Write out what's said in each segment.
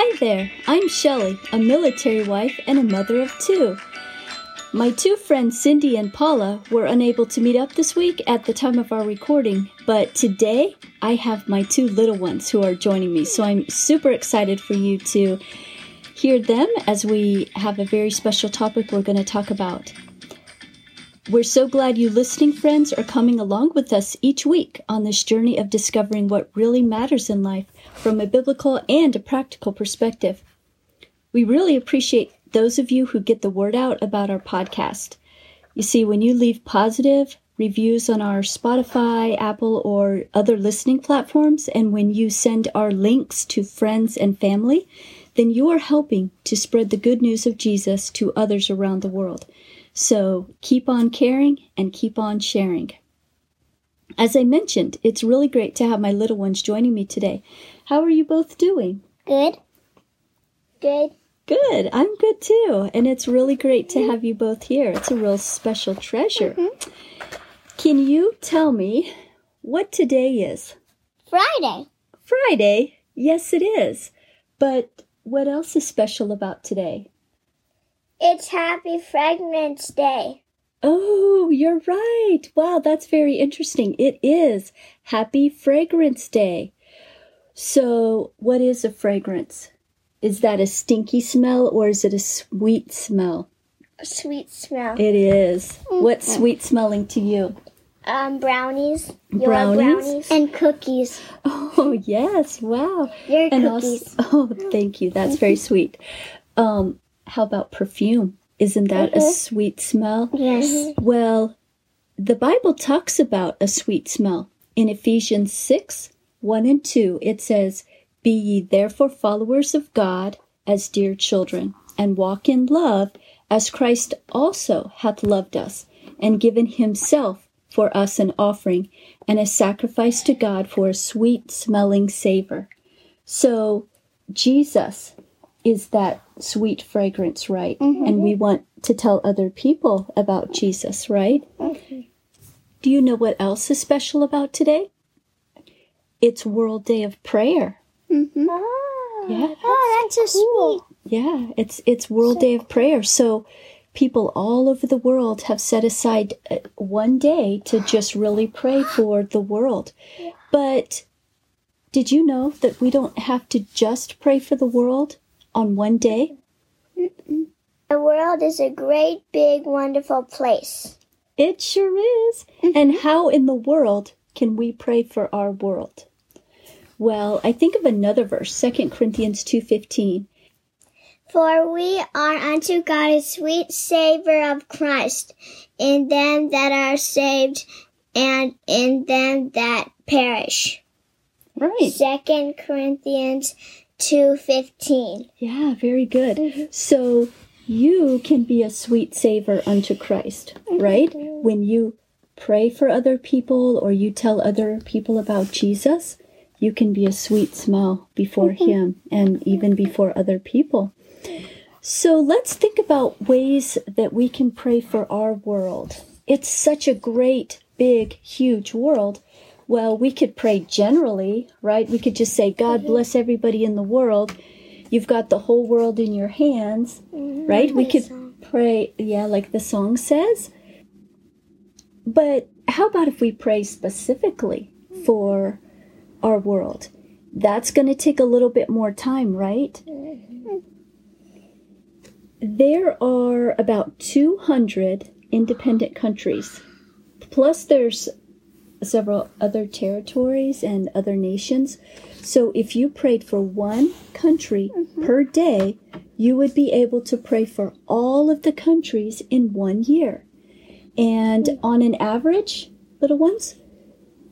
Hi there, I'm Shelley, a military wife and a mother of two. My two friends Cindy and Paula were unable to meet up this week at the time of our recording, but today I have my two little ones who are joining me, so I'm super excited for you to hear them as we have a very special topic we're going to talk about. We're so glad you listening friends are coming along with us each week on this journey of discovering what really matters in life from a biblical and a practical perspective. We really appreciate those of you who get the word out about our podcast. You see, when you leave positive reviews on our Spotify, Apple, or other listening platforms, and when you send our links to friends and family, then you are helping to spread the good news of Jesus to others around the world. So keep on caring and keep on sharing. As I mentioned, it's really great to have my little ones joining me today. How are you both doing? Good. Good. Good. I'm good too. And it's really great to have you both here. It's a real special treasure. Mm-hmm. Can you tell me what today is? Friday. Friday? Yes, it is. But what else is special about today? It's Happy Fragrance Day. Oh, you're right. Wow, that's very interesting. It is Happy Fragrance Day. So what is a fragrance? Is that a stinky smell or is it a sweet smell? A sweet smell. It is. Mm-hmm. What's sweet smelling to you? Brownies. Brownies? And cookies. Oh, yes. Wow. Cookies. Also, oh, thank you. That's very sweet. How about perfume? Isn't that a sweet smell? Yes. Well, the Bible talks about a sweet smell. In Ephesians 6:1-2, it says, "Be ye therefore followers of God as dear children, and walk in love, as Christ also hath loved us, and given himself for us an offering, and a sacrifice to God for a sweet-smelling savor." So Jesus is that sweet fragrance, right? Mm-hmm. And we want to tell other people about Jesus, right? Mm-hmm. Do you know what else is special about today? It's World Day of Prayer. Mm-hmm. Oh, yeah, that's so cool. Sweet. Yeah, it's World Day of Prayer. So people all over the world have set aside one day to just really pray for the world. But did you know that we don't have to just pray for the world on one day? Mm-mm. The world is a great, big, wonderful place. It sure is. Mm-hmm. And how in the world can we pray for our world? Well, I think of another verse, 2 Corinthians 2:15. "For we are unto God a sweet savor of Christ in them that are saved and in them that perish." Right. 2 Corinthians 2:15. Yeah, very good. Mm-hmm. So you can be a sweet savor unto Christ, right? Mm-hmm. When you pray for other people or you tell other people about Jesus, you can be a sweet smell before him and even before other people. So let's think about ways that we can pray for our world. It's such a great, big, huge world. Well, we could pray generally, right? We could just say, "God bless everybody in the world. You've got the whole world in your hands," right? We could pray, like the song says. But how about if we pray specifically for our world? That's going to take a little bit more time, right? Mm-hmm. There are about 200 independent countries, plus there's several other territories and other nations. So if you prayed for one country per day, you would be able to pray for all of the countries in 1 year. And on an average, little ones,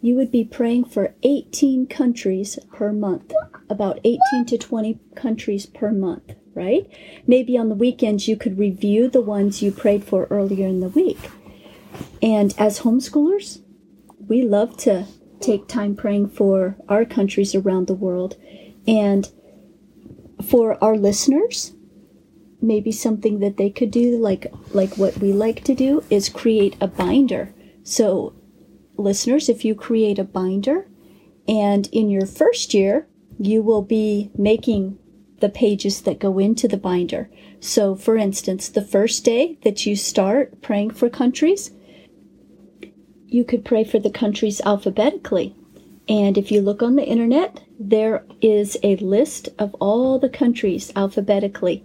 you would be praying for 18 countries per month, about 18 to 20 countries per month, right? Maybe on the weekends you could review the ones you prayed for earlier in the week. And as homeschoolers, we love to take time praying for our countries around the world. And for our listeners, maybe something that they could do, like what we like to do, is create a binder. So listeners, if you create a binder, and in your first year, you will be making the pages that go into the binder. So, for instance, the first day that you start praying for countries, you could pray for the countries alphabetically. And if you look on the internet, there is a list of all the countries alphabetically.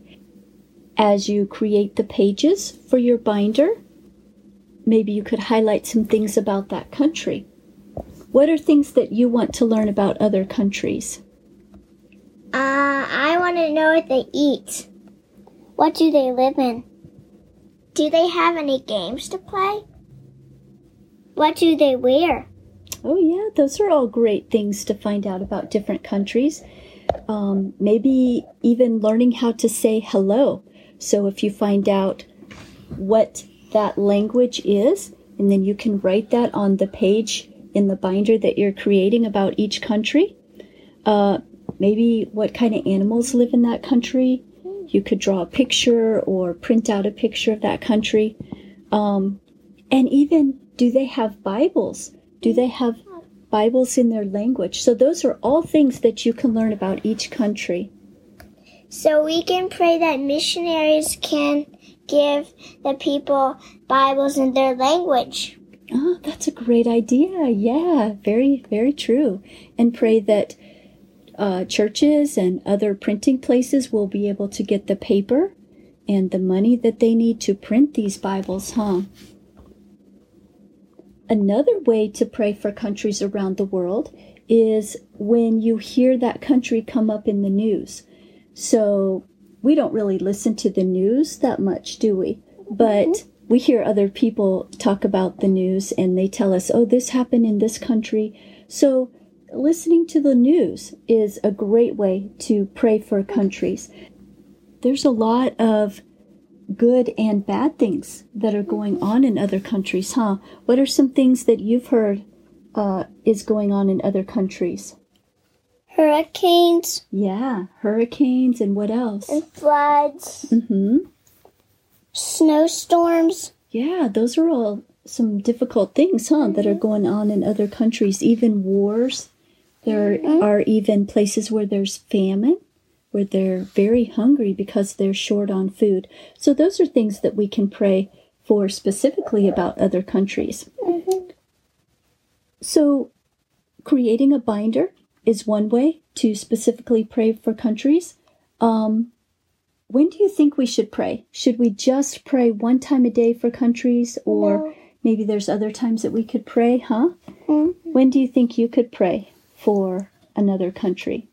As you create the pages for your binder, maybe you could highlight some things about that country. What are things that you want to learn about other countries? I want to know what they eat. What do they live in? Do they have any games to play? What do they wear? Oh, yeah, those are all great things to find out about different countries. Maybe even learning how to say hello. So if you find out what that language is, and then you can write that on the page in the binder that you're creating about each country. Maybe what kind of animals live in that country. You could draw a picture or print out a picture of that country. And even, do they have Bibles? Do they have Bibles in their language? So those are all things that you can learn about each country. So we can pray that missionaries can give the people Bibles in their language. Oh, that's a great idea. Yeah, very, very true. And pray that churches and other printing places will be able to get the paper and the money that they need to print these Bibles, huh? Another way to pray for countries around the world is when you hear that country come up in the news. So we don't really listen to the news that much, do we? But we hear other people talk about the news and they tell us, oh, this happened in this country. So listening to the news is a great way to pray for countries. There's a lot of good and bad things that are going on in other countries, huh? What are some things that you've heard is going on in other countries? Hurricanes. Yeah, hurricanes, and what else? And floods. Mm-hmm. Snowstorms. Yeah, those are all some difficult things, huh, that are going on in other countries, even wars. There are even places where there's famine, where they're very hungry because they're short on food. So those are things that we can pray for specifically about other countries. Mm-hmm. So creating a binder is one way to specifically pray for countries. When do you think we should pray? Should we just pray one time a day for countries, or maybe there's other times that we could pray, huh? Mm-hmm. When do you think you could pray for another country?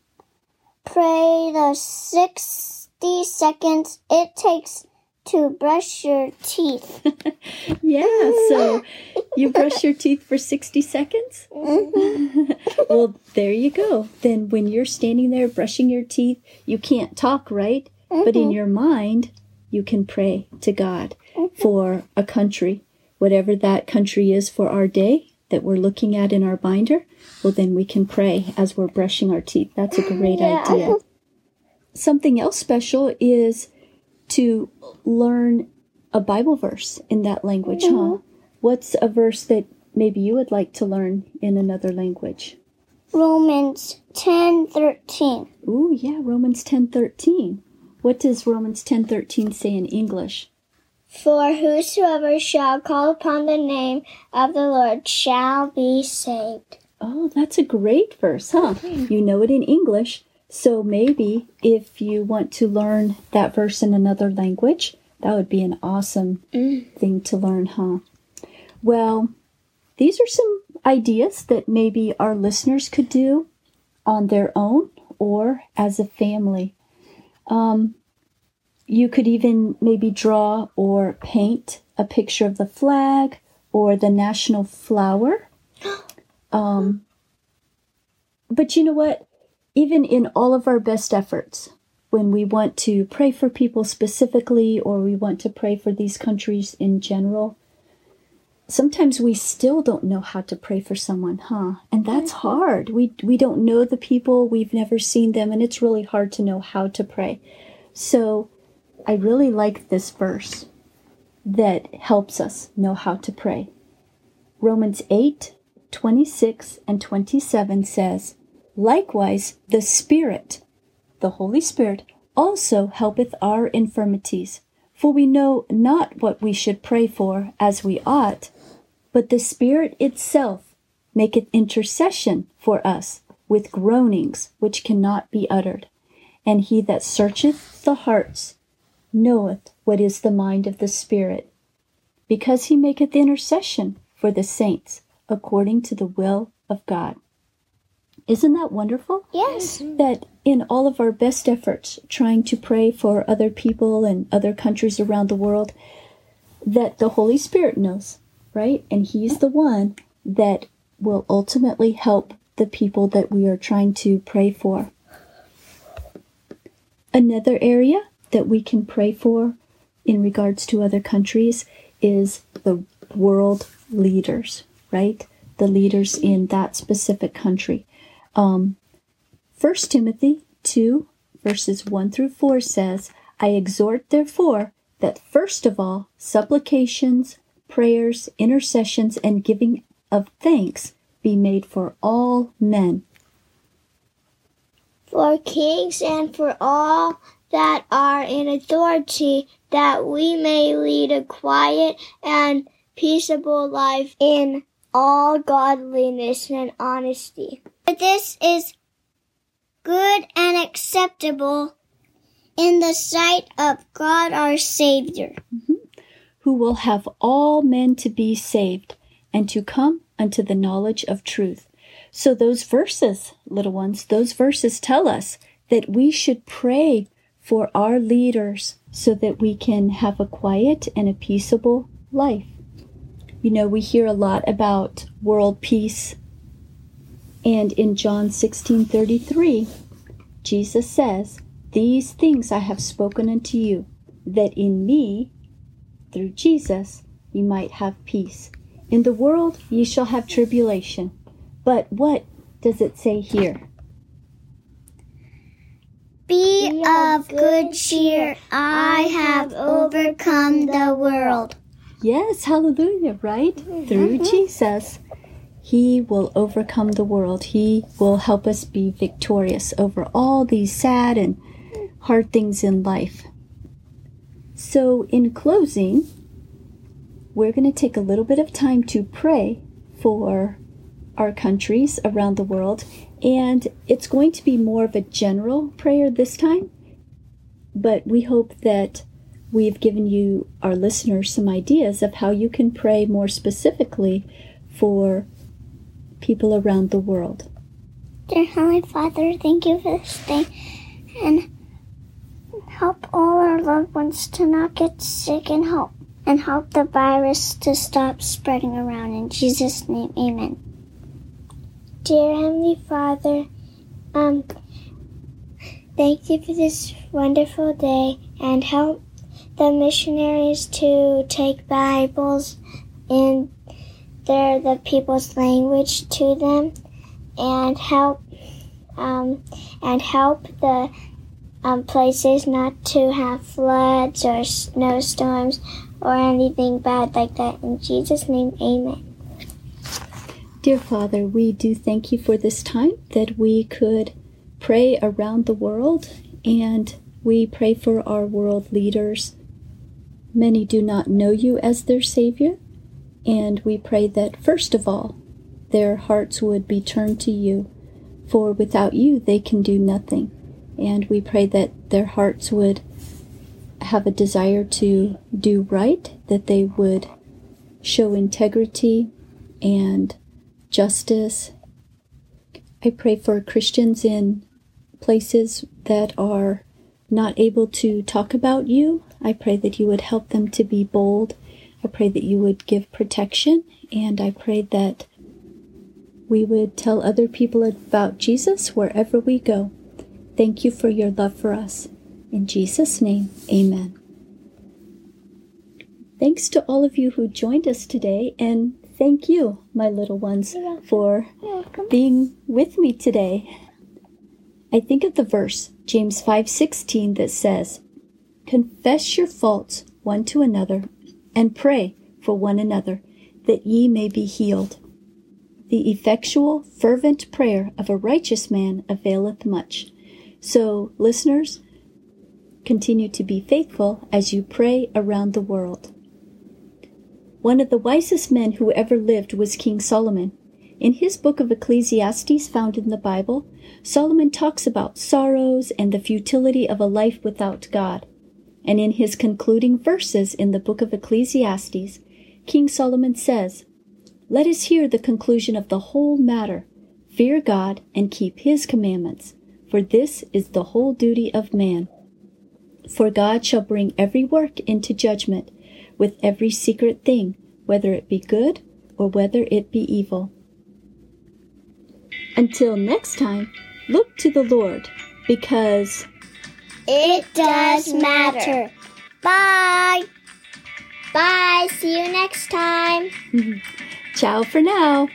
Pray the 60 seconds it takes to brush your teeth. Yeah, so you brush your teeth for 60 seconds? Mm-hmm. Well, there you go. Then when you're standing there brushing your teeth, you can't talk, right? Mm-hmm. But in your mind, you can pray to God for a country. Whatever that country is for our day that we're looking at in our binder, well, then we can pray as we're brushing our teeth. That's a great idea. Something else special is to learn a Bible verse in that language, huh? What's a verse that maybe you would like to learn in another language? Romans 10:13. Ooh, yeah, Romans 10:13. What does Romans 10:13 say in English? For whosoever shall call upon the name of the Lord shall be saved. Oh, that's a great verse, huh? You know it in English. So maybe if you want to learn that verse in another language, that would be an awesome thing to learn, huh? Well, these are some ideas that maybe our listeners could do on their own or as a family. You could even maybe draw or paint a picture of the flag or the national flower. But you know what? Even in all of our best efforts, when we want to pray for people specifically, or we want to pray for these countries in general, sometimes we still don't know how to pray for someone, huh? And that's hard. We don't know the people. We've never seen them. And it's really hard to know how to pray. So I really like this verse that helps us know how to pray. Romans 8:26 and 27 says, likewise, the Spirit the Holy Spirit also helpeth our infirmities. For we know not what we should pray for as we ought, but the Spirit itself maketh intercession for us with groanings which cannot be uttered. And he that searcheth the hearts knoweth what is the mind of the Spirit, because he maketh intercession for the saints according to the will of God. Isn't that wonderful? Yes. That in all of our best efforts, trying to pray for other people and other countries around the world, that the Holy Spirit knows, right? And he's the one that will ultimately help the people that we are trying to pray for. Another area that we can pray for in regards to other countries is the world leaders, right? The leaders in that specific country. 1 Timothy 2, verses 1 through 4 says, I exhort, therefore, that first of all, supplications, prayers, intercessions, and giving of thanks be made for all men. For kings and for all that are in authority, that we may lead a quiet and peaceable life in all godliness and honesty. For this is good and acceptable in the sight of God our Savior, who will have all men to be saved and to come unto the knowledge of truth. So those verses, little ones, those verses tell us that we should pray for our leaders so that we can have a quiet and a peaceable life. You know, we hear a lot about world peace. And in John 16:33, Jesus says, These things I have spoken unto you, that in me, through Jesus, ye might have peace. In the world ye shall have tribulation. But what does it say here? Be of good cheer, I have overcome the world. Yes, hallelujah, right? Through Jesus, he will overcome the world. He will help us be victorious over all these sad and hard things in life. So in closing, we're going to take a little bit of time to pray for our countries around the world. And it's going to be more of a general prayer this time. But we hope that we've given you, our listeners, some ideas of how you can pray more specifically for people around the world. Dear Heavenly Father, thank you for this day. And help all our loved ones to not get sick, and help the virus to stop spreading around. In Jesus' name, amen. Dear Heavenly Father, thank you for this wonderful day, and help the missionaries to take Bibles in the people's language to them, and help the places not to have floods or snowstorms or anything bad like that. In Jesus' name, amen. Dear Father, we do thank you for this time that we could pray around the world, and we pray for our world leaders. Many do not know you as their Savior, and we pray that, first of all, their hearts would be turned to you, for without you they can do nothing. And we pray that their hearts would have a desire to do right, that they would show integrity and justice. I pray for Christians in places that are not able to talk about you. I pray that you would help them to be bold. I pray that you would give protection, and I pray that we would tell other people about Jesus wherever we go. Thank you for your love for us. In Jesus' name, amen. Thanks to all of you who joined us today, and thank you, my little ones, for being with me today. I think of the verse, James 5:16, that says, Confess your faults one to another, and pray for one another, that ye may be healed. The effectual, fervent prayer of a righteous man availeth much. So, listeners, continue to be faithful as you pray around the world. One of the wisest men who ever lived was King Solomon. In his book of Ecclesiastes, found in the Bible, Solomon talks about sorrows and the futility of a life without God. And in his concluding verses in the book of Ecclesiastes, King Solomon says, "Let us hear the conclusion of the whole matter. Fear God and keep his commandments, for this is the whole duty of man. For God shall bring every work into judgment, with every secret thing, whether it be good or whether it be evil." Until next time, look to the Lord, because it does matter. Bye. Bye. See you next time. Ciao for now.